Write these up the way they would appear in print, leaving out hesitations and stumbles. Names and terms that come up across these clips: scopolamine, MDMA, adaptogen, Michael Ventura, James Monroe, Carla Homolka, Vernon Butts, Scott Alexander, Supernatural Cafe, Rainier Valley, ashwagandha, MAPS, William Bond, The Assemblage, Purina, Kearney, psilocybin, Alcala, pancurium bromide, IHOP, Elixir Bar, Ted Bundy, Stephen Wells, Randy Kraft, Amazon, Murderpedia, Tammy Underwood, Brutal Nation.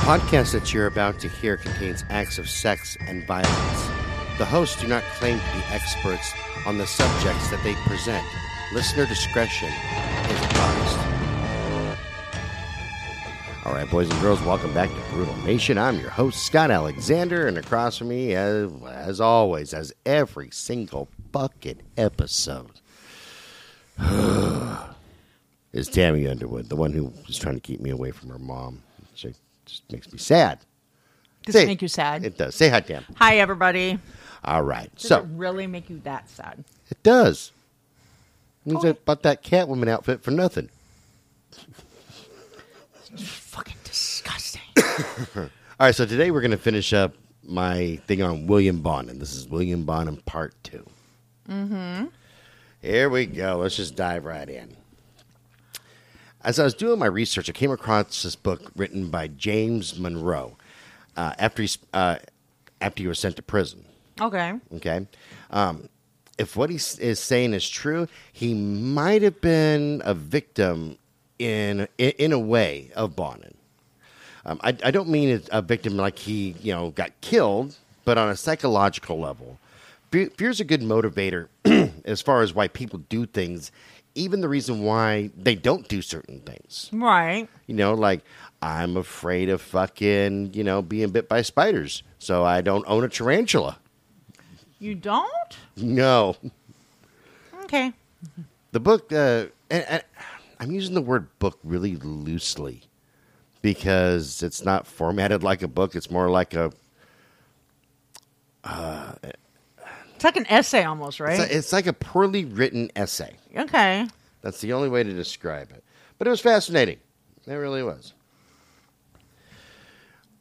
The podcast that you're about to hear contains acts of sex and violence. The hosts do not claim to be experts on the subjects that they present. Listener discretion is advised. All right, boys and girls, welcome back to Brutal Nation. I'm your host, Scott Alexander, and across from me, as always, as every single fucking episode, is Tammy Underwood, the one who was trying to keep me away from her mom. She just makes me sad. Does it make you sad? It does. Say hi, Tam. Hi, everybody. All right. Does it really make you that sad? It does. It means I bought that Catwoman outfit for nothing. It's fucking disgusting. All right, so today we're going to finish up my thing on William Bond, and this is William Bond in Part 2. Mm-hmm. Here we go. Let's just dive right in. As I was doing my research, I came across this book written by James Monroe after he was sent to prison. Okay. Okay. If what he is saying is true, he might have been a victim in a way of Bonin. I don't mean a victim like he got killed, but on a psychological level, fear's a good motivator as far as why people do things. Even the reason why they don't do certain things. Right. Like, I'm afraid of fucking, being bit by spiders, so I don't own a tarantula. You don't? No. Okay. The book, and I'm using the word book really loosely because it's not formatted like a book. It's more like a... It's like an essay almost, right? It's like a poorly written essay. Okay. That's the only way to describe it. But it was fascinating. It really was.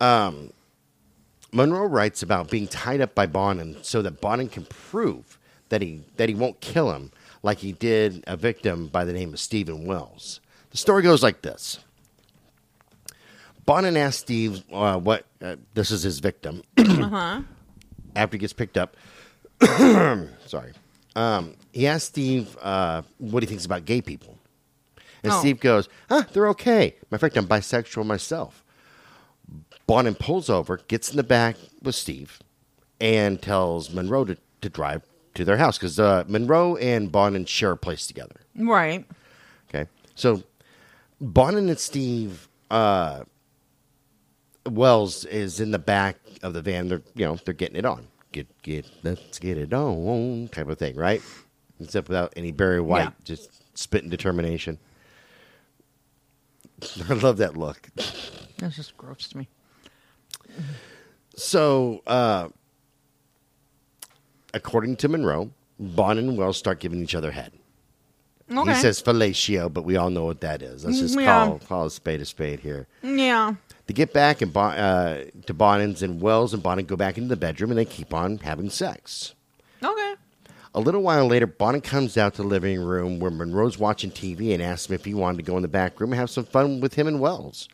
Monroe writes about being tied up by Bonin so that Bonin can prove that he won't kill him like he did a victim by the name of Stephen Wells. The story goes like this. Bonin asks Steve this is his victim after he gets picked up. Sorry. He asked Steve what he thinks about gay people. And Steve goes, they're okay. Matter of fact, I'm bisexual myself. Bonin pulls over, gets in the back with Steve, and tells Monroe to drive to their house. Because Monroe and Bonin share a place together. Right. Okay. So Bonin and Steve, Wells is in the back of the van. They're, they're getting it on. Let's get it on, type of thing, right? Except without any Barry White, just spit and determination. I love that look. That's just gross to me. So, according to Monroe, Bond and Wells start giving each other head. Okay. He says fellatio, but we all know what that is. Let's just call a spade here. Yeah. They get back and to Bonin's, and Wells and Bonin go back into the bedroom, and they keep on having sex. Okay. A little while later, Bonin comes out to the living room where Monroe's watching TV and asks him if he wanted to go in the back room and have some fun with him and Wells.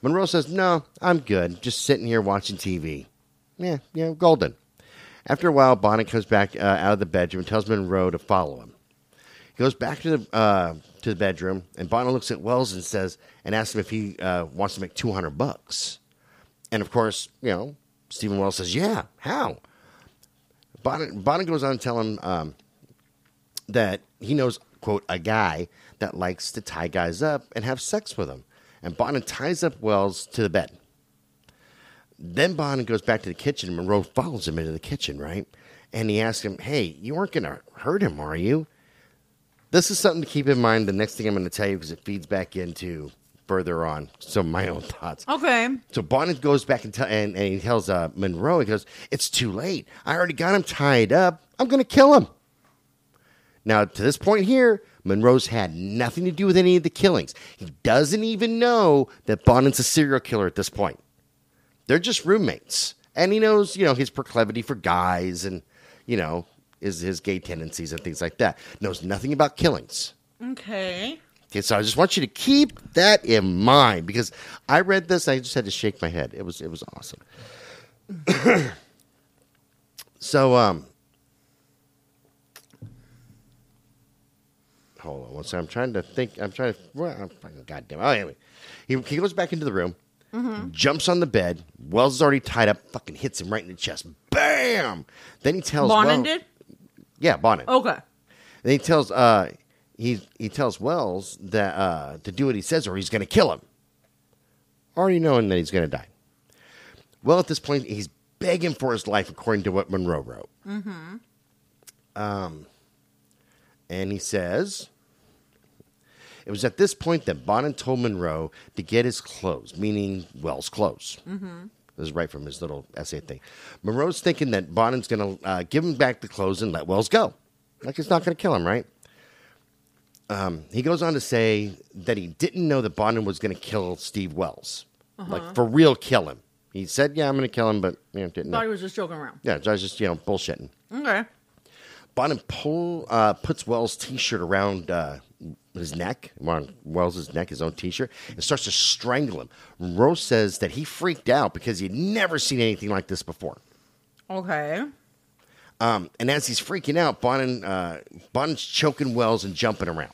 Monroe says, no, I'm good. Just sitting here watching TV. Yeah, golden. After a while, Bonin comes back out of the bedroom and tells Monroe to follow him. He goes back to the bedroom, and Bonin looks at Wells and asks him if he wants to make $200. And of course, Stephen Wells says, "Yeah, how?" Bonin goes on to tell him that he knows, quote, a guy that likes to tie guys up and have sex with them. And Bonin ties up Wells to the bed. Then Bonin goes back to the kitchen, and Monroe follows him into the kitchen, right? And he asks him, "Hey, you aren't going to hurt him, are you?" This is something to keep in mind the next thing I'm going to tell you because it feeds back into further on some of my own thoughts. Okay. So Bonin goes back and he tells Monroe, he goes, it's too late. I already got him tied up. I'm going to kill him. Now, to this point here, Monroe's had nothing to do with any of the killings. He doesn't even know that Bonin's a serial killer at this point. They're just roommates. And he knows, his proclivity for guys and, is his gay tendencies and things like that. Knows nothing about killings. Okay. Okay, so I just want you to keep that in mind because I read this and I just had to shake my head. It was awesome. So, hold on one second. I'm trying to think. Anyway, he goes back into the room Mm-hmm. Jumps on the bed. Wells is already tied up. Fucking hits him right in the chest. Bam! Then he tells Bonin did? Yeah, Bonin. Okay. Then he tells he tells Wells that to do what he says or he's going to kill him. Already knowing that he's going to die. Well, at this point, he's begging for his life, according to what Monroe wrote. Mm-hmm. And he says, it was at this point that Bonin told Monroe to get his clothes, meaning Wells' clothes. Mm-hmm. This is right from his little essay thing. Monroe's thinking that Bonin's going to give him back the clothes and let Wells go. Like he's not going to kill him, right? He goes on to say that he didn't know that Bonin was going to kill Steve Wells. Uh-huh. Like, for real, kill him. He said, yeah, I'm going to kill him, but you know, didn't know. Thought he was just joking around. Yeah, so I was just, you know, bullshitting. Okay. Bonin puts Wells' T-shirt around his neck, around Wells' neck, his own T-shirt, and starts to strangle him. Rose says that he freaked out because he'd never seen anything like this before. Okay. And as he's freaking out, Bonin's choking Wells and jumping around.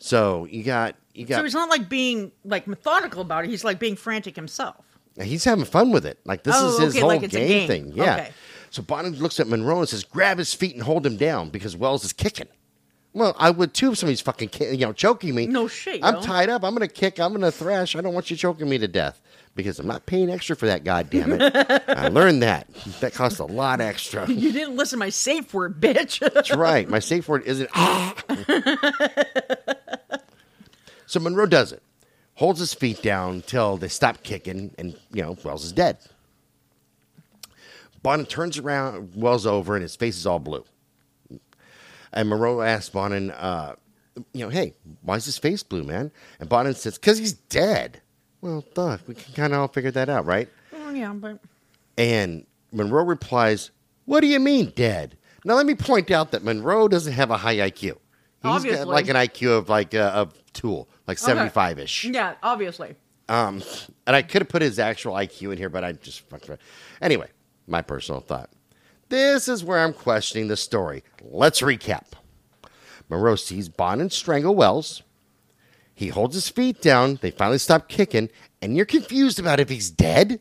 So you got. So he's not like being like methodical about it. He's like being frantic himself. He's having fun with it. Like this is his whole like game thing. Yeah. Okay. So Bonin looks at Monroe and says, "Grab his feet and hold him down because Wells is kicking." Well, I would too if somebody's fucking choking me. No shit. I'm tied up. I'm gonna kick. I'm gonna thrash. I don't want you choking me to death because I'm not paying extra for that. Goddamn it! I learned that. That costs a lot extra. You didn't listen to my safe word, bitch. That's right. My safe word isn't. So Monroe does it. Holds his feet down till they stop kicking, and Wells is dead. Bonin turns around, Wells over, and his face is all blue. And Monroe asks Bonin, hey, why is his face blue, man? And Bonin says, because he's dead. Well, fuck, we can kind of all figure that out, right? Yeah, but... And Monroe replies, what do you mean, dead? Now, let me point out that Monroe doesn't have a high IQ. He's obviously got like an IQ of Tool, like 75-ish. Okay. Yeah, obviously. And I could have put his actual IQ in here, but I just fucked around. Anyway. My personal thought. This is where I'm questioning the story. Let's recap. Monroe sees Bonin strangle Wells. He holds his feet down. They finally stop kicking. And you're confused about if he's dead?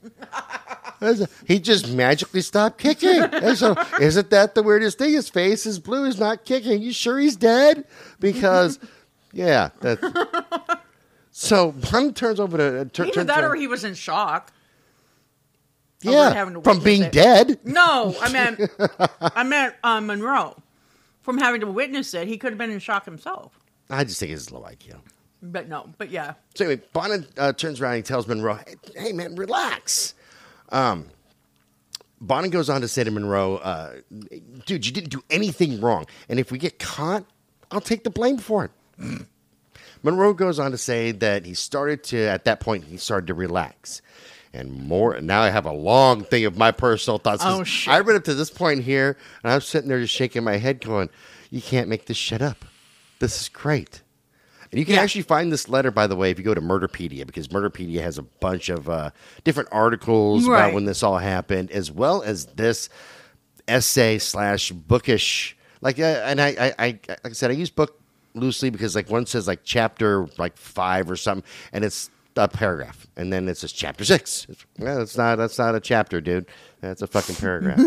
He just magically stopped kicking. So isn't that the weirdest thing? His face is blue. He's not kicking. You sure he's dead? Because, yeah. That's... So Bonin turns over to... Either that or he was in shock. Yeah, from being dead. No, I meant Monroe. From having to witness it, he could have been in shock himself. I just think it's low IQ. But yeah. So anyway, Bonin turns around and tells Monroe, hey man, relax. Bonin goes on to say to Monroe, dude, you didn't do anything wrong. And if we get caught, I'll take the blame for it. Monroe goes on to say that at that point, he started to relax. And more. Now I have a long thing of my personal thoughts. Oh, shit. I read up to this point here, and I'm sitting there just shaking my head going, you can't make this shit up. This is great. And you can actually find this letter, by the way, if you go to Murderpedia, because Murderpedia has a bunch of different articles about when this all happened, as well as this essay / bookish. Like I said, I use book loosely because like one says like chapter like 5 or something, and it's a paragraph, and then it says chapter 6. Well, that's not a chapter, dude. That's a fucking paragraph.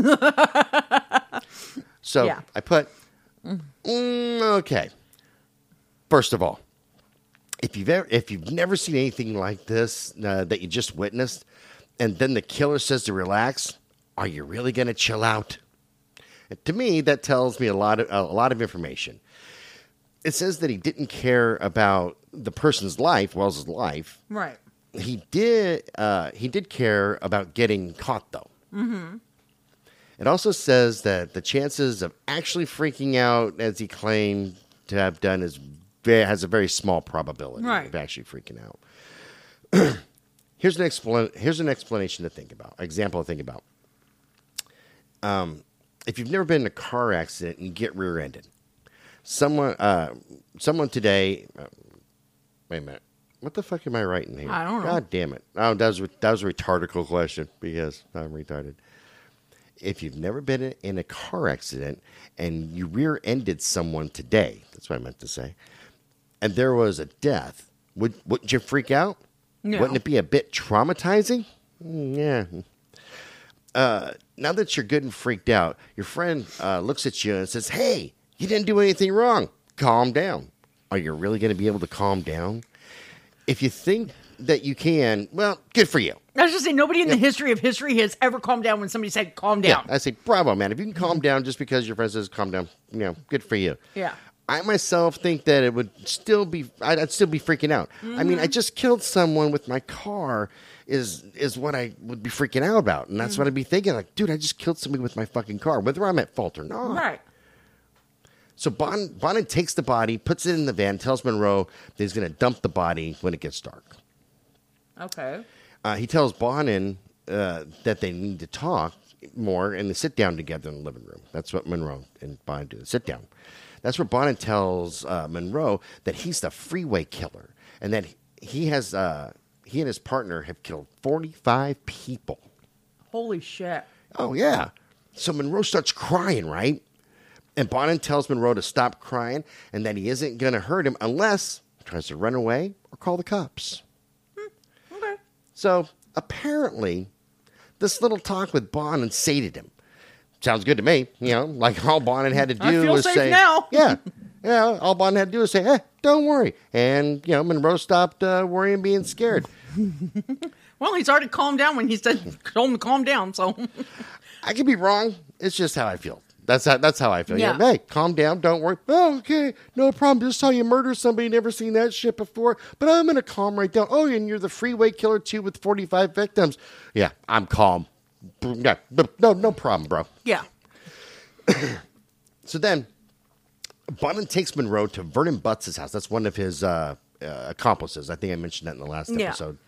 So yeah. I put okay. First of all, if you've never seen anything like this that you just witnessed, and then the killer says to relax, are you really gonna chill out? And to me, that tells me a lot of information. It says that he didn't care about the person's life, Wells' life. Right. He did care about getting caught, though. Mm-hmm. It also says that the chances of actually freaking out, as he claimed to have done, has a very small probability of actually freaking out. Here's an explanation to think about, example to think about. If you've never been in a car accident and you get rear-ended, someone today. Wait a minute. What the fuck am I writing here? I don't know. God damn it! Oh, that was a retardical question because I'm retarded. If you've never been in a car accident and you rear-ended someone today, that's what I meant to say, and there was a death, wouldn't you freak out? No. Wouldn't it be a bit traumatizing? Yeah. Now that you're good and freaked out, your friend looks at you and says, hey, you didn't do anything wrong. Calm down. Are you really going to be able to calm down? If you think that you can, well, good for you. I was just saying, nobody in the history of history has ever calmed down when somebody said, calm down. Yeah, I say, bravo, man. If you can calm down just because your friend says, calm down, you know, good for you. Yeah. I myself think that it would still be, I'd still be freaking out. Mm-hmm. I mean, I just killed someone with my car is what I would be freaking out about. And that's what I'd be thinking. Like, dude, I just killed somebody with my fucking car, whether I'm at fault or not. Right. So Bonin takes the body, puts it in the van, tells Monroe that he's going to dump the body when it gets dark. Okay. He tells Bonin that they need to talk more and they sit down together in the living room. That's what Monroe and Bonin do, sit down. That's where Bonin tells Monroe that he's the freeway killer and that he has he and his partner have killed 45 people. Holy shit. Oh, yeah. So Monroe starts crying, right? And Bonin tells Monroe to stop crying and that he isn't going to hurt him unless he tries to run away or call the cops. Okay. So apparently, this little talk with Bonin sated him. Sounds good to me. You know, like all Bonin had to do was say, now. Yeah. Yeah, all Bonin had to do was say, eh, don't worry. And, you know, Monroe stopped worrying and being scared. Well, he's already calmed down when he said, told him to calm down. So I could be wrong. It's just how I feel. That's how I feel. Yeah. Yeah, hey, calm down. Don't worry. Oh, okay. No problem. Just how you murder somebody. Never seen that shit before. But I'm going to calm right down. Oh, and you're the freeway killer, too, with 45 victims. Yeah, I'm calm. No problem, bro. Yeah. So then, Bonin takes Monroe to Vernon Butts' house. That's one of his accomplices. I think I mentioned that in the last episode.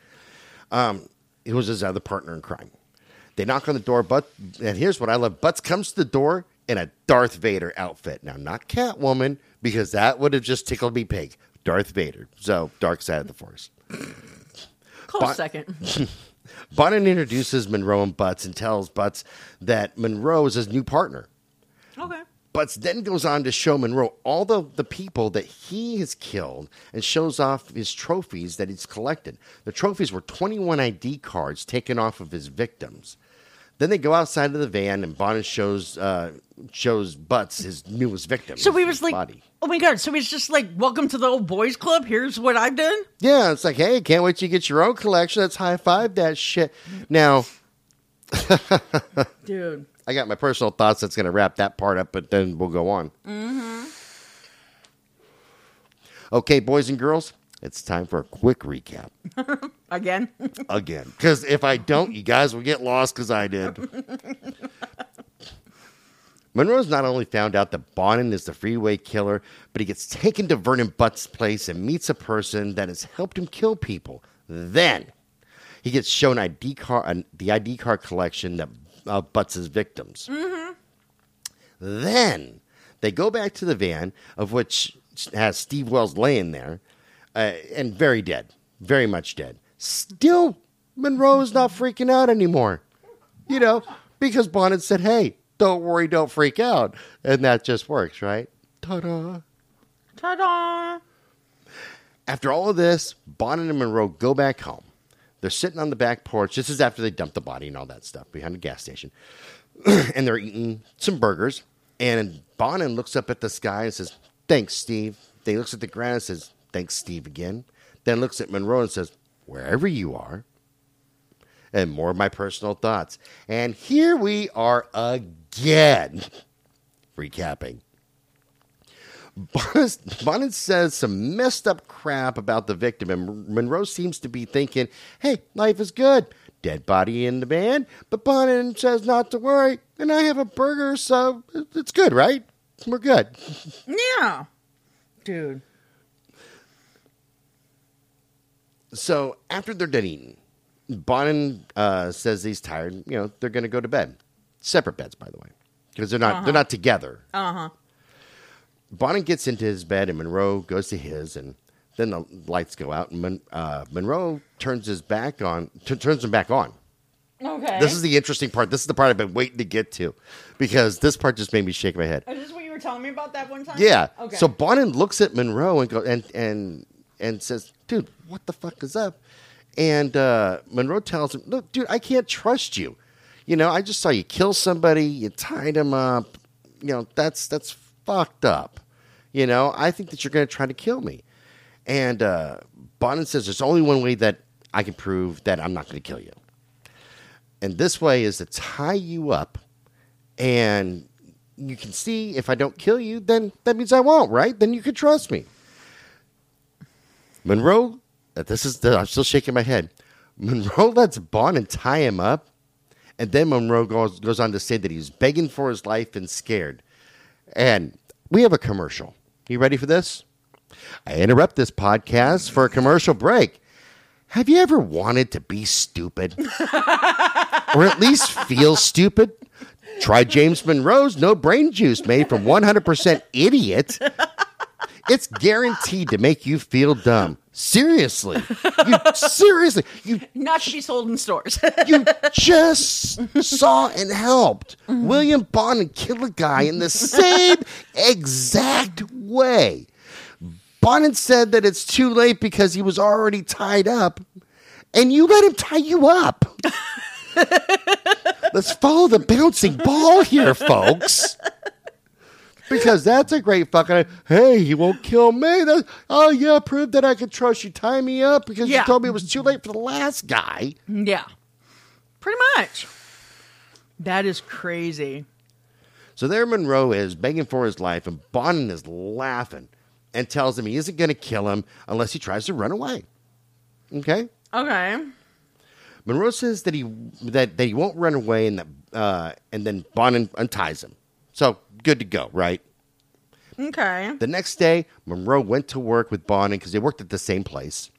It was his other partner in crime. They knock on the door, and here's what I love. Butts comes to the door in a Darth Vader outfit. Now, not Catwoman, because that would have just tickled me pig. Darth Vader. So, dark side of the force. Close second. Bonin introduces Monroe and Butts and tells Butts that Monroe is his new partner. Okay. Butts then goes on to show Monroe all the people that he has killed and shows off his trophies that he's collected. The trophies were 21 ID cards taken off of his victims. Then they go outside of the van and Bonin shows Butts his newest victim. So he was like, body. Oh my God. So he's just like, welcome to the old boys club. Here's what I've done. Yeah. It's like, hey, can't wait to get your own collection. Let's high five that shit. Now, dude, I got my personal thoughts. That's going to wrap that part up, but then we'll go on. Mm-hmm. Okay, boys and girls, it's time for a quick recap. Again. Because if I don't, you guys will get lost because I did. Monroe's not only found out that Bonin is the freeway killer, but he gets taken to Vernon Butts' place and meets a person that has helped him kill people. Then he gets shown the ID card collection that Butts' victims. Mm-hmm. Then they go back to the van, of which has Steve Wells laying there, and very dead. Very much dead. Still, Monroe's not freaking out anymore. You know, because Bonin said, hey, don't worry, don't freak out. And that just works, right? Ta-da. Ta-da. After all of this, Bonin and Monroe go back home. They're sitting on the back porch. This is after they dumped the body and all that stuff behind the gas station. And they're eating some burgers. And Bonin looks up at the sky and says, thanks, Steve. Then he looks at the ground and says, thanks, Steve, again. Then looks at Monroe and says, wherever you are. And more of my personal thoughts. And here we are again. Recapping. Bonin says some messed up crap about the victim, and Monroe seems to be thinking, hey, life is good. Dead body in the van, but Bonin says not to worry, and I have a burger, so it's good, right? We're good. Yeah. Dude. So after they're done eating, Bonin says he's tired. You know, they're going to go to bed. Separate beds, by the way, because they're not together. Uh-huh. Bonin gets into his bed, and Monroe goes to his, and then the lights go out, and Monroe turns them back on. Okay. This is the interesting part. This is the part I've been waiting to get to, because this part just made me shake my head. Is this what you were telling me about that one time? Yeah. Okay. So Bonin looks at Monroe and goes and says, "Dude, what the fuck is up?" And Monroe tells him, look, dude, I can't trust you. You know, I just saw you kill somebody. You tied him up. You know, that's fucked up. You know, I think that you're going to try to kill me. And Bond says there's only one way that I can prove that I'm not going to kill you. And this way is to tie you up. And you can see if I don't kill you, then that means I won't, right? Then you can trust me. Monroe, I'm still shaking my head. Monroe lets Bond and tie him up. And then Monroe goes on to say that he's begging for his life and scared. And we have a commercial. You ready for this? I interrupt this podcast for a commercial break. Have you ever wanted to be stupid? Or at least feel stupid? Try James Monroe's No Brain Juice made from 100% idiot. It's guaranteed to make you feel dumb. Seriously. Not she sold in stores. You just saw and helped William Bond kill a guy in the same exact way. Bond said that it's too late because he was already tied up, and you let him tie you up. Let's follow the bouncing ball here, folks. Because that's a great fucking, hey, you won't kill me. Oh, yeah, prove that I can trust you. Tie me up because you told me it was too late for the last guy. Yeah. Pretty much. That is crazy. So there Monroe is begging for his life, and Bond is laughing and tells him he isn't going to kill him unless he tries to run away. Okay. Monroe says that he won't run away, and then Bond unties him. So, good to go, right? Okay. The next day, Monroe went to work with Bond because they worked at the same place.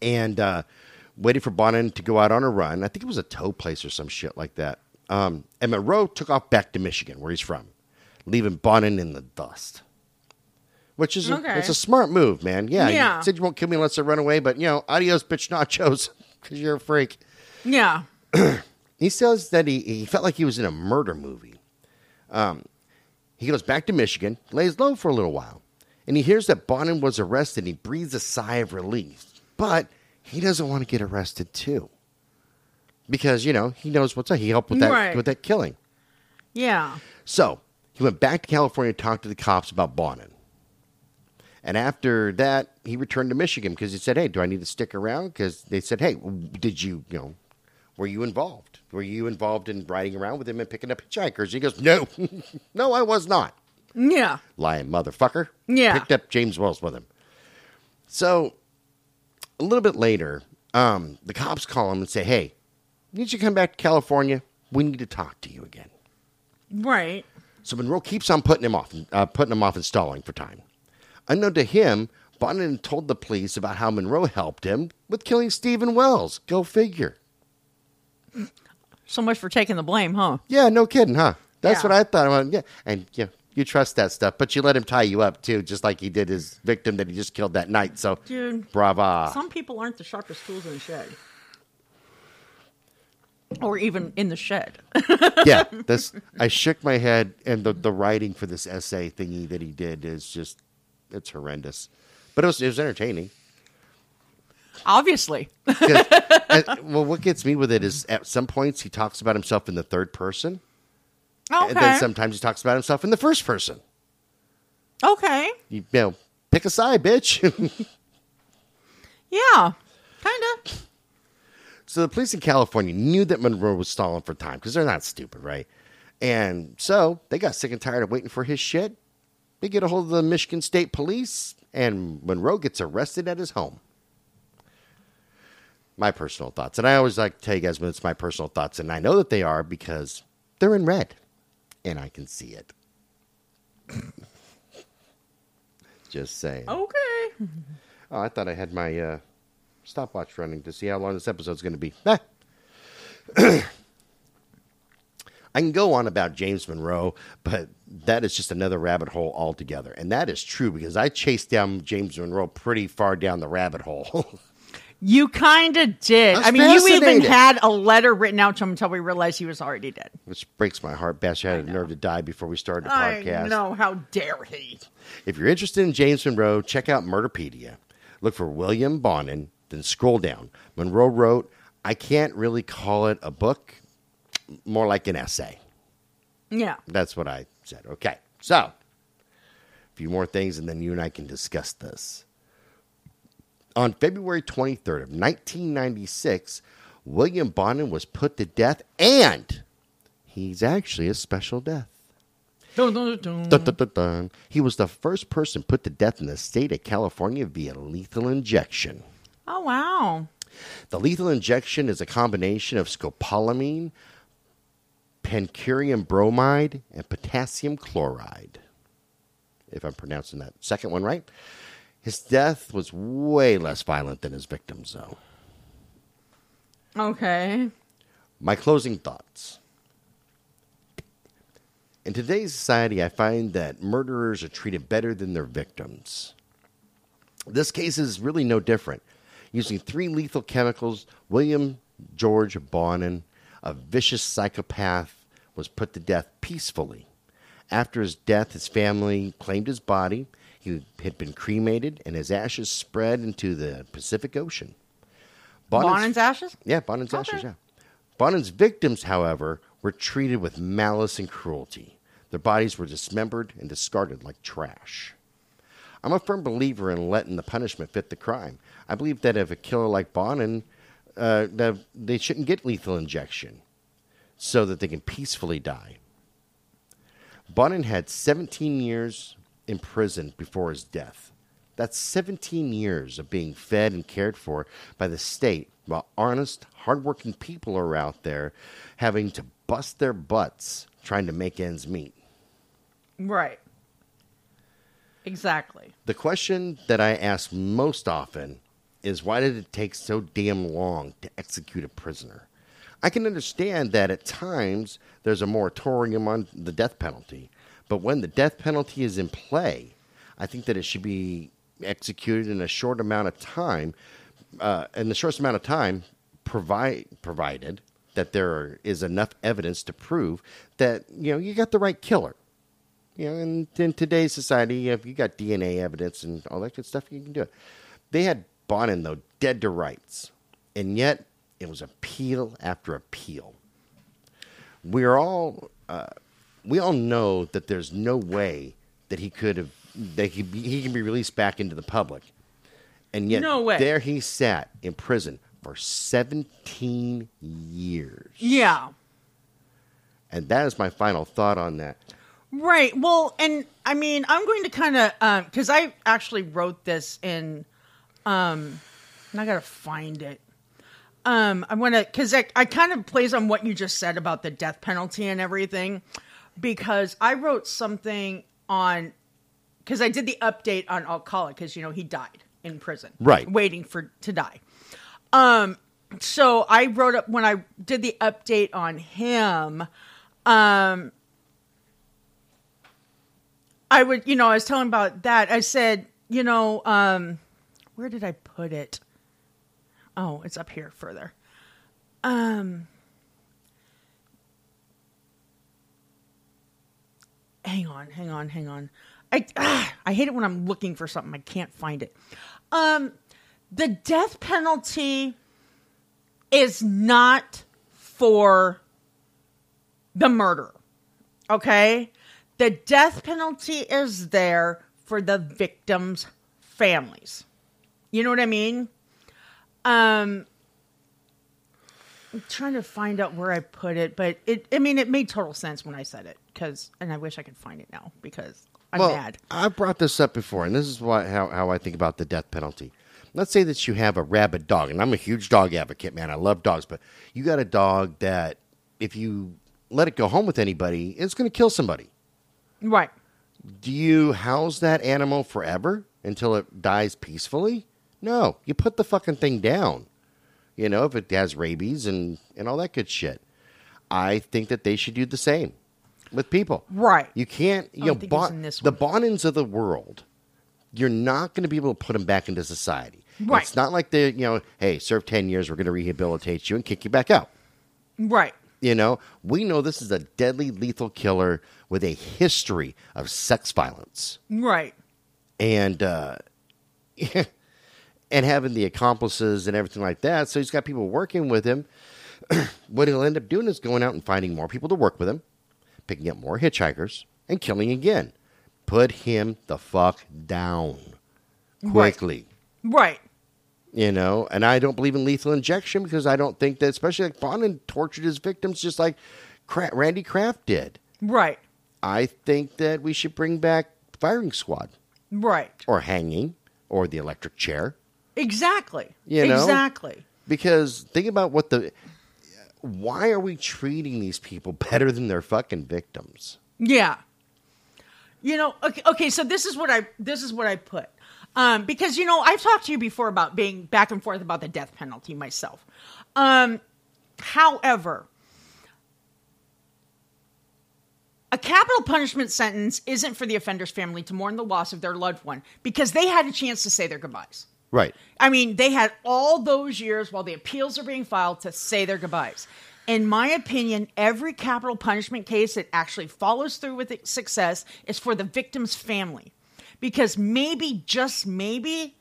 And waited for Bond to go out on a run. I think it was a tow place or some shit like that. And Monroe took off back to Michigan, where he's from, leaving Bond in the dust. Which is it's a smart move, man. Yeah. You said you won't kill me unless I run away, but, you know, adios, bitch nachos, because you're a freak. Yeah. He says that he felt like he was in a murder movie. He goes back to Michigan, lays low for a little while, and he hears that Bonham was arrested. He breathes a sigh of relief, but he doesn't want to get arrested too, because you know he knows what's up. He helped with that with that killing. Yeah. So he went back to California and talked to the cops about Bonham, and after that he returned to Michigan because he said, "Hey, do I need to stick around?" Because they said, "Hey, did you were you involved? Were you involved in riding around with him and picking up hitchhikers?" He goes, "No, no, I was not." Yeah. Lying motherfucker. Yeah. Picked up James Wells with him. So a little bit later, the cops call him and say, "Hey, need you to come back to California? We need to talk to you again." Right. So Monroe keeps on putting him off and stalling for time. Unknown to him, Bonin told the police about how Monroe helped him with killing Stephen Wells. Go figure. So much for taking the blame, huh? Yeah, no kidding, huh? That's what I thought. Yeah, and you trust that stuff, but you let him tie you up too, just like he did his victim that he just killed that night. So, dude, brava. Some people aren't the sharpest tools in the shed, or even in the shed. Yeah, I shook my head, and the writing for this essay thingy that he did is it's horrendous, but it was entertaining. Obviously. Well, what gets me with it is at some points he talks about himself in the third person. Okay. And then sometimes he talks about himself in the first person. Okay. You know, pick a side, bitch. Yeah, kind of. So the police in California knew that Monroe was stalling for time because they're not stupid, right? And so they got sick and tired of waiting for his shit. They get a hold of the Michigan State Police, and Monroe gets arrested at his home. My personal thoughts. And I always like to tell you guys when it's my personal thoughts. And I know that they are because they're in red. And I can see it. Just saying. Okay. Oh, I thought I had my stopwatch running to see how long this episode's going to be. I can go on about James Monroe, but that is just another rabbit hole altogether. And that is true because I chased down James Monroe pretty far down the rabbit hole. You kind of did. I mean, you even had a letter written out to him until we realized he was already dead. Which breaks my heart. Bash had a nerve to die before we started the podcast. I know. How dare he? If you're interested in James Monroe, check out Murderpedia. Look for William Bonin, Then scroll down. Monroe wrote, I can't really call it a book, more like an essay. Yeah. That's what I said. Okay. So, a few more things, and then you and I can discuss this. On February 23rd of 1996, William Bond was put to death, and he's actually a special death. Dun, dun, dun. Dun, dun, dun, dun. He was the first person put to death in the state of California via lethal injection. Oh, wow. The lethal injection is a combination of scopolamine, pancurium bromide, and potassium chloride, if I'm pronouncing that second one right. His death was way less violent than his victims, though. Okay. My closing thoughts. In today's society, I find that murderers are treated better than their victims. This case is really no different. Using three lethal chemicals, William George Bonin, a vicious psychopath, was put to death peacefully. After his death, his family claimed his body. He had been cremated, and his ashes spread into the Pacific Ocean. Bonin's ashes? Yeah, Bonin's ashes, yeah. Bonin's victims, however, were treated with malice and cruelty. Their bodies were dismembered and discarded like trash. I'm a firm believer in letting the punishment fit the crime. I believe that if a killer like Bonin, they shouldn't get lethal injection so that they can peacefully die. Bonin had 17 years... in prison before his death. That's 17 years of being fed and cared for by the state, while honest, hardworking people are out there having to bust their butts trying to make ends meet. Right. Exactly. The question that I ask most often is, why did it take so damn long to execute a prisoner? I can understand that at times there's a moratorium on the death penalty. But when the death penalty is in play, I think that it should be executed in a short amount of time. In the shortest amount of time, provided that there is enough evidence to prove that, you know, you got the right killer. You know, in today's society, if you got DNA evidence and all that good stuff, you can do it. They had Bonin, though, dead to rights, and yet it was appeal after appeal. We all know that there's no way that he can be released back into the public. And yet there he sat in prison for 17 years. Yeah. And that is my final thought on that. Right. Well, and I mean, I'm going to kind of, cause I actually wrote this in, and I got to find it. I kind of plays on what you just said about the death penalty and everything. Because I wrote something on, because I did the update on Alcala, because, you know, he died in prison. Right. Waiting to die. So I wrote up, when I did the update on him, I was telling about that. I said, you know, where did I put it? Oh, it's up here further. Hang on. I hate it when I'm looking for something. I can't find it. The death penalty is not for the murderer. Okay? The death penalty is there for the victims' families. You know what I mean? I'm trying to find out where I put it, but it made total sense when I said it, and I wish I could find it now because I'm mad. I brought this up before, and this is how I think about the death penalty. Let's say that you have a rabid dog, and I'm a huge dog advocate, man. I love dogs, but you got a dog that if you let it go home with anybody, it's going to kill somebody. Right. Do you house that animal forever until it dies peacefully? No. You put the fucking thing down. You know, if it has rabies and all that good shit. I think that they should do the same with people. Right. You can't, you know, the Bonins of the world, you're not going to be able to put them back into society. Right. It's not like they, you know, hey, serve 10 years, we're going to rehabilitate you and kick you back out. Right. You know, we know this is a deadly, lethal killer with a history of sex violence. Right. And and having the accomplices and everything like that. So he's got people working with him. What he'll end up doing is going out and finding more people to work with him, picking up more hitchhikers, and killing again. Put him the fuck down quickly. Right. You know, and I don't believe in lethal injection because I don't think that, especially like Bond tortured his victims just like Randy Kraft did. Right. I think that we should bring back firing squad. Right. Or hanging or the electric chair. Exactly. You know? Exactly. Because think about what the... Why are we treating these people better than their fucking victims? Yeah. You know, okay, so this is what I put. Because, you know, I've talked to you before about being back and forth about the death penalty myself. However, a capital punishment sentence isn't for the offender's family to mourn the loss of their loved one because they had a chance to say their goodbyes. Right. I mean, they had all those years while the appeals are being filed to say their goodbyes. In my opinion, every capital punishment case that actually follows through with success is for the victim's family. Because maybe, just maybe,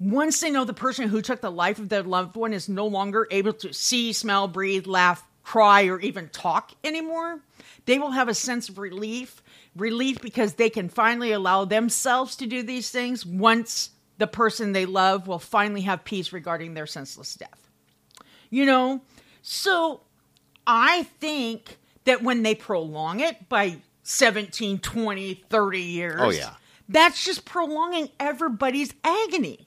once they know the person who took the life of their loved one is no longer able to see, smell, breathe, laugh, cry, or even talk anymore, they will have a sense of relief because they can finally allow themselves to do these things once the person they love will finally have peace regarding their senseless death. You know, so I think that when they prolong it by 17, 20, 30 years... Oh, yeah. That's just prolonging everybody's agony.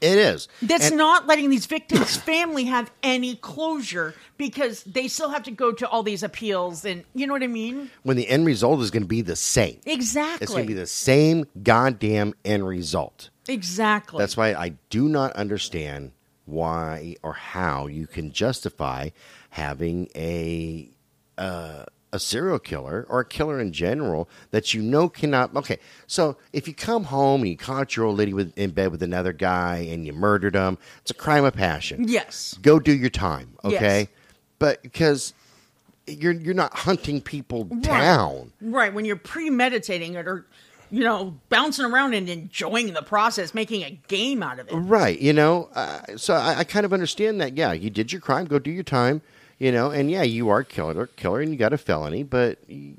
It is. That's not letting these victims' family have any closure because they still have to go to all these appeals and you know what I mean? When the end result is going to be the same. Exactly. It's going to be the same goddamn end result. Exactly. That's why I do not understand why or how you can justify having a serial killer or a killer in general that you know cannot... Okay, so if you come home and you caught your old lady in bed with another guy and you murdered him, it's a crime of passion. Yes. Go do your time, okay? Yes. But because you're not hunting people down. Right, when you're premeditating it or, you know, bouncing around and enjoying the process, making a game out of it. Right, you know? So I kind of understand that. Yeah, you did your crime, go do your time. You know, and yeah, you are killer, and you got a felony, but, you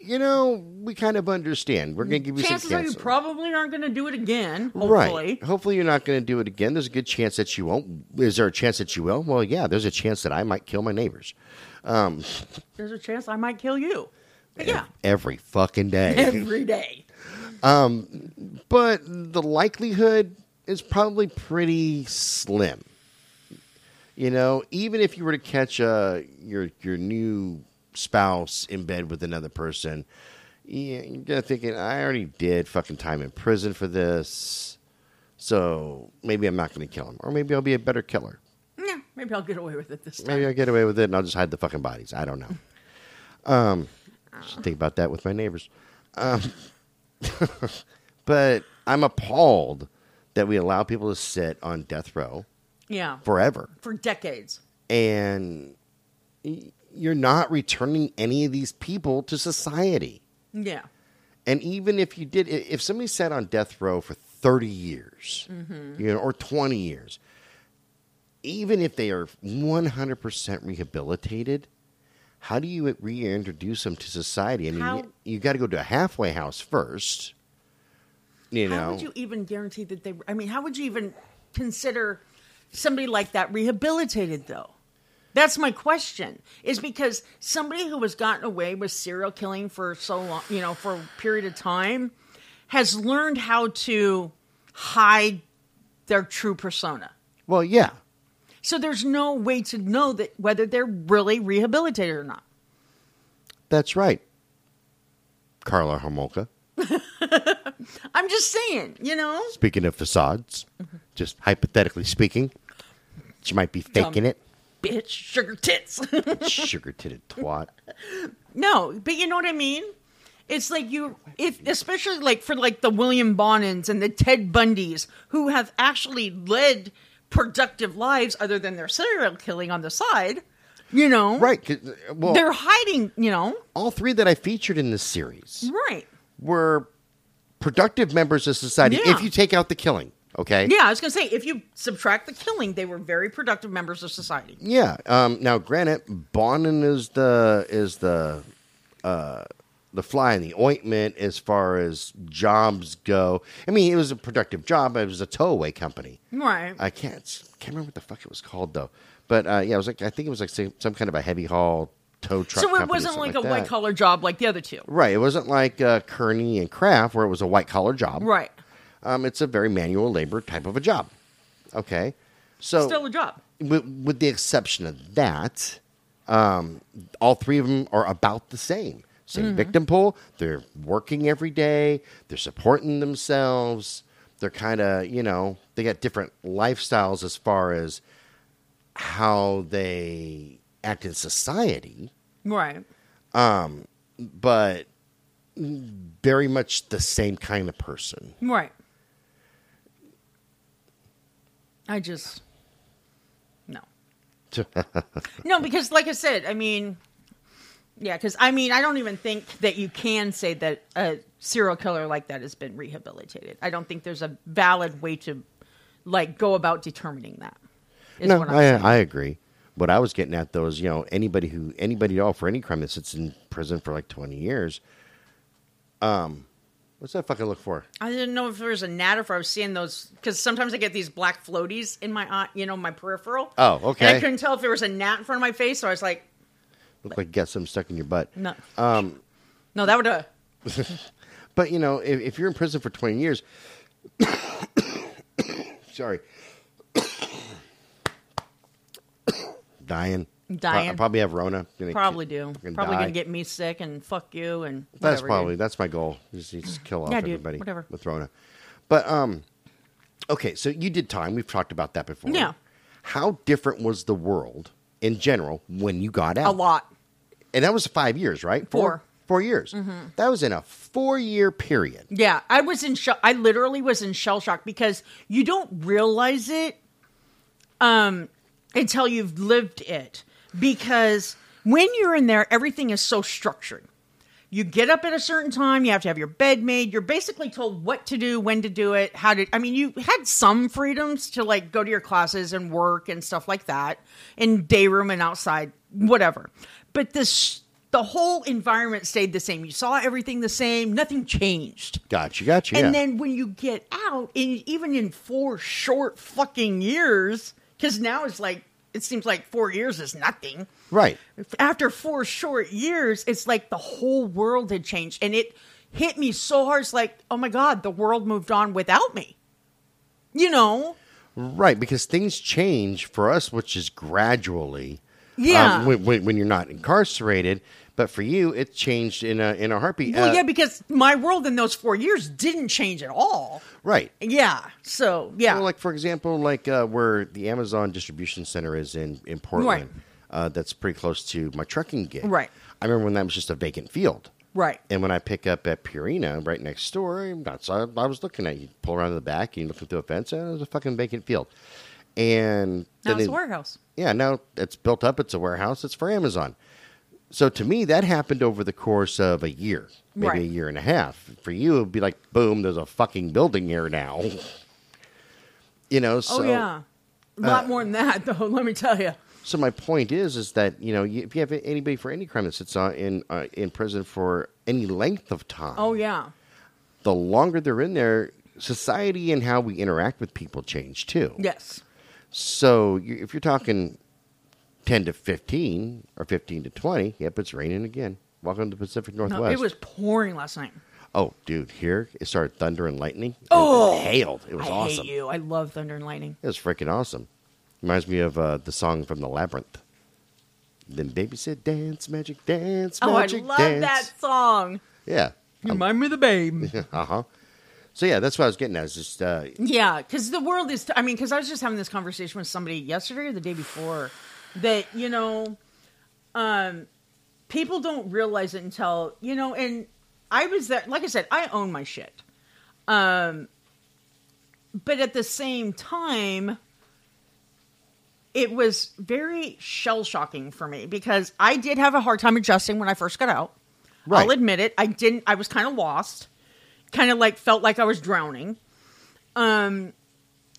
know, we kind of understand. We're going to give you some chances. Chances are you probably aren't going to do it again, hopefully. Right. Hopefully you're not going to do it again. There's a good chance that you won't. Is there a chance that you will? Well, yeah, there's a chance that I might kill my neighbors. There's a chance I might kill you. Yeah. Every fucking day. Every day. But the likelihood is probably pretty slim. You know, even if you were to catch your new spouse in bed with another person, you're gonna thinking, I already did fucking time in prison for this, so maybe I'm not going to kill him. Or maybe I'll be a better killer. Yeah, maybe I'll get away with it this time. Maybe I'll get away with it and I'll just hide the fucking bodies. I don't know. Should think about that with my neighbors. But I'm appalled that we allow people to sit on death row. Yeah. Forever. For decades. And you're not returning any of these people to society. Yeah. And even if you did, if somebody sat on death row for 30 years, mm-hmm. you know, or 20 years, even if they are 100% rehabilitated, how do you reintroduce them to society? I mean, you got to go to a halfway house first. You know. How would you even guarantee that they, I mean, how would you even consider... Somebody like that rehabilitated, though. That's my question. Is because somebody who has gotten away with serial killing for so long, you know, for a period of time, has learned how to hide their true persona. Well, yeah. So there's no way to know that whether they're really rehabilitated or not. That's right, Carla Homolka. I'm just saying, you know. Speaking of facades, just hypothetically speaking, she might be faking it. Bitch, sugar tits. Sugar titted twat. No, but you know what I mean? It's like especially like for like the William Bonds and the Ted Bundys who have actually led productive lives other than their serial killing on the side, you know. Right. Well, they're hiding, you know. All three that I featured in this series. Right. Were productive members of society if you take out the killing. Okay. Yeah, I was going to say, if you subtract the killing, they were very productive members of society. Yeah. Now, granted, Bonin is the fly in the ointment as far as jobs go. I mean, it was a productive job. It was a towaway company. Right. I can't remember what the fuck it was called though. But yeah, it was like, I think it was like some kind of a heavy haul tow truck. So it wasn't like a white collar job like the other two. Right. It wasn't like Kearney and Kraft where it was a white collar job. Right. It's a very manual labor type of a job. Okay. So still a job. With the exception of that, all three of them are about the same. Same mm-hmm. victim pool. They're working every day. They're supporting themselves. They're kind of, you know, they got different lifestyles as far as how they act in society. Right. But very much the same kind of person. Right. I just... No. No, because like I said, I mean... Yeah, because, I mean, I don't even think that you can say that a serial killer like that has been rehabilitated. I don't think there's a valid way to, like, go about determining that. No, I agree. What I was getting at, though, is, you know, anybody at all for any crime that sits in prison for, like, 20 years, what's that fucking look for? I didn't know if there was a gnat or if I was seeing those, because sometimes I get these black floaties in my, you know, my peripheral. Oh, okay. And I couldn't tell if there was a gnat in front of my face, so I was like... Look like get some stuck in your butt. No, no, that would. But you know, if you're in prison for 20 years, sorry, dying. I probably have Rona. Probably do. Probably die. Gonna get me sick and fuck you and. Whatever, that's my goal. Just kill off everybody. Whatever with Rona. But okay. So you did time. We've talked about that before. Yeah. How different was the world in general when you got out? A lot. And that was 5 years, right? Four years. Mm-hmm. That was in a 4-year period. Yeah. I literally was in shell shock because you don't realize it until you've lived it. Because when you're in there, everything is so structured. You get up at a certain time. You have to have your bed made. You're basically told what to do, when to do it, how to... I mean, you had some freedoms to like go to your classes and work and stuff like that. In day room and outside, whatever. But the whole environment stayed the same. You saw everything the same. Nothing changed. Gotcha. And then when you get out, even in 4 short fucking years, because now it's like, it seems like 4 years is nothing. Right. After 4 short years, it's like the whole world had changed. And it hit me so hard. It's like, oh my God, the world moved on without me. You know? Right. Because things change for us, which is gradually. Yeah, when you're not incarcerated, but for you, it changed in a heartbeat. Well, yeah, because my world in those 4 years didn't change at all. Right. Yeah. So yeah. Well, like for example, like where the Amazon distribution center is in Portland, right. That's pretty close to my trucking gig. Right. I remember when that was just a vacant field. Right. And when I pick up at Purina, right next door, outside, I was looking at you. Pull around to the back, and you looking through a fence, and it was a fucking vacant field. And now it's a warehouse. Yeah, now it's built up. It's a warehouse. It's for Amazon. So to me, that happened over the course of a year, maybe a year and a half. For you, it would be like, boom, there's a fucking building here now. You know, so. Oh, yeah. A lot more than that, though, let me tell you. So my point is that, you know, if you have anybody for any crime that sits in prison for any length of time. Oh, yeah. The longer they're in there, society and how we interact with people change, too. Yes. So if you're talking 10 to 15 or 15 to 20, yep, it's raining again. Welcome to the Pacific Northwest. No, it was pouring last night. Oh, dude, here it started thunder and lightning. Oh, it hailed. It was awesome. I hate you. I love thunder and lightning. It was freaking awesome. Reminds me of the song from The Labyrinth. Then baby said, dance, magic, dance, magic, dance. Oh, I love that song. Yeah. Remind me of the babe. Uh-huh. So, yeah, that's what I was getting at. Is just, yeah, because the world is... I mean, because I was just having this conversation with somebody yesterday or the day before that, you know, people don't realize it until, you know, and I was there... Like I said, I own my shit. But at the same time, it was very shell-shocking for me because I did have a hard time adjusting when I first got out. Right. I'll admit it. I was kind of lost. Kind of like felt like I was drowning.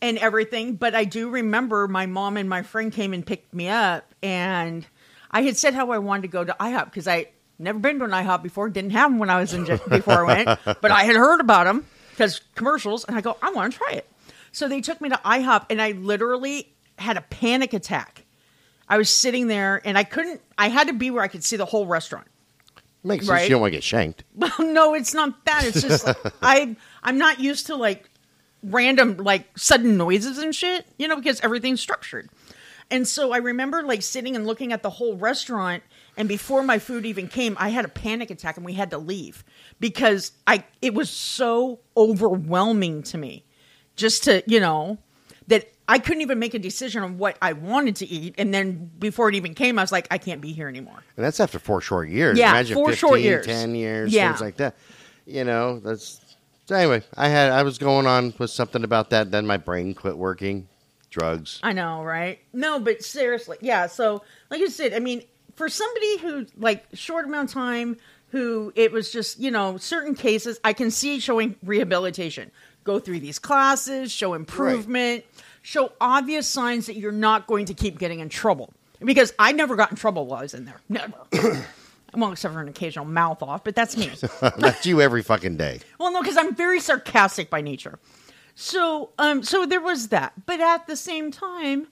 and everything. But I do remember my mom and my friend came and picked me up, and I had said how I wanted to go to IHOP because I never been to an IHOP before. Didn't have them when I was in before I went, but I had heard about them because commercials. And I go, I want to try it. So they took me to IHOP, and I literally had a panic attack. I was sitting there, and I couldn't. I had to be where I could see the whole restaurant. Makes sense. You don't want to get shanked. Well, no, it's not that. It's just like, I'm not used to like random like sudden noises and shit, you know, because everything's structured. And so I remember like sitting and looking at the whole restaurant, and before my food even came, I had a panic attack and we had to leave because it was so overwhelming to me just to, you know, that I couldn't even make a decision on what I wanted to eat. And then before it even came, I was like, I can't be here anymore. And that's after 4 short years. Yeah, imagine 4 short years. 10 years, yeah. Things like that. You know, that's... So anyway, I was going on with something about that. Then my brain quit working. Drugs. I know, right? No, but seriously. Yeah, so like you said, I mean, for somebody who, like, short amount of time, who it was just, you know, certain cases, I can see showing rehabilitation. Go through these classes, show improvement, right. Show obvious signs that you're not going to keep getting in trouble. Because I never got in trouble while I was in there. Never. Well, except for an occasional mouth off, but that's me. That's you every fucking day. Well, no, because I'm very sarcastic by nature. So, so there was that. But at the same time,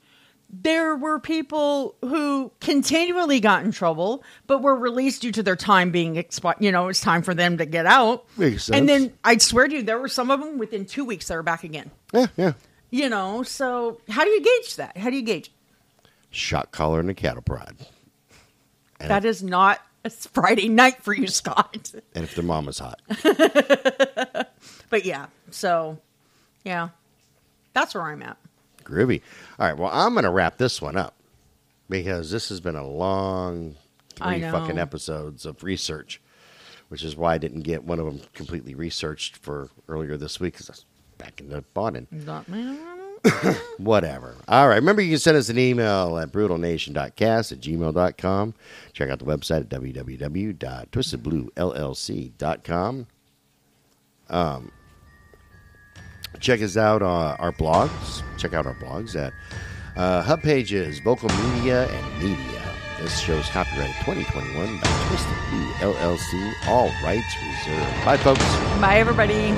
there were people who continually got in trouble, but were released due to their time being you know, it's time for them to get out. Makes sense. And then I swear to you, there were some of them within 2 weeks that were back again. Yeah, yeah. You know, so how do you gauge that? How do you gauge? Shot collar and a cattle prod. And that is not... It's Friday night for you, Scott. And if their mama's hot. But yeah, so, yeah. That's where I'm at. Groovy. All right, well, I'm going to wrap this one up because this has been a long 3 fucking episodes of research, which is why I didn't get one of them completely researched for earlier this week because I was back in the bonding. Whatever. All right. Remember, you can send us an email at brutalnation.cast@gmail.com. Check out the website at www.twistedbluellc.com. Check us out on our blogs. Check out our blogs at Hub Pages, Vocal Media, and Media. This show's copyrighted 2021 by Twisted Blue LLC. All rights reserved. Bye, folks. Bye, everybody.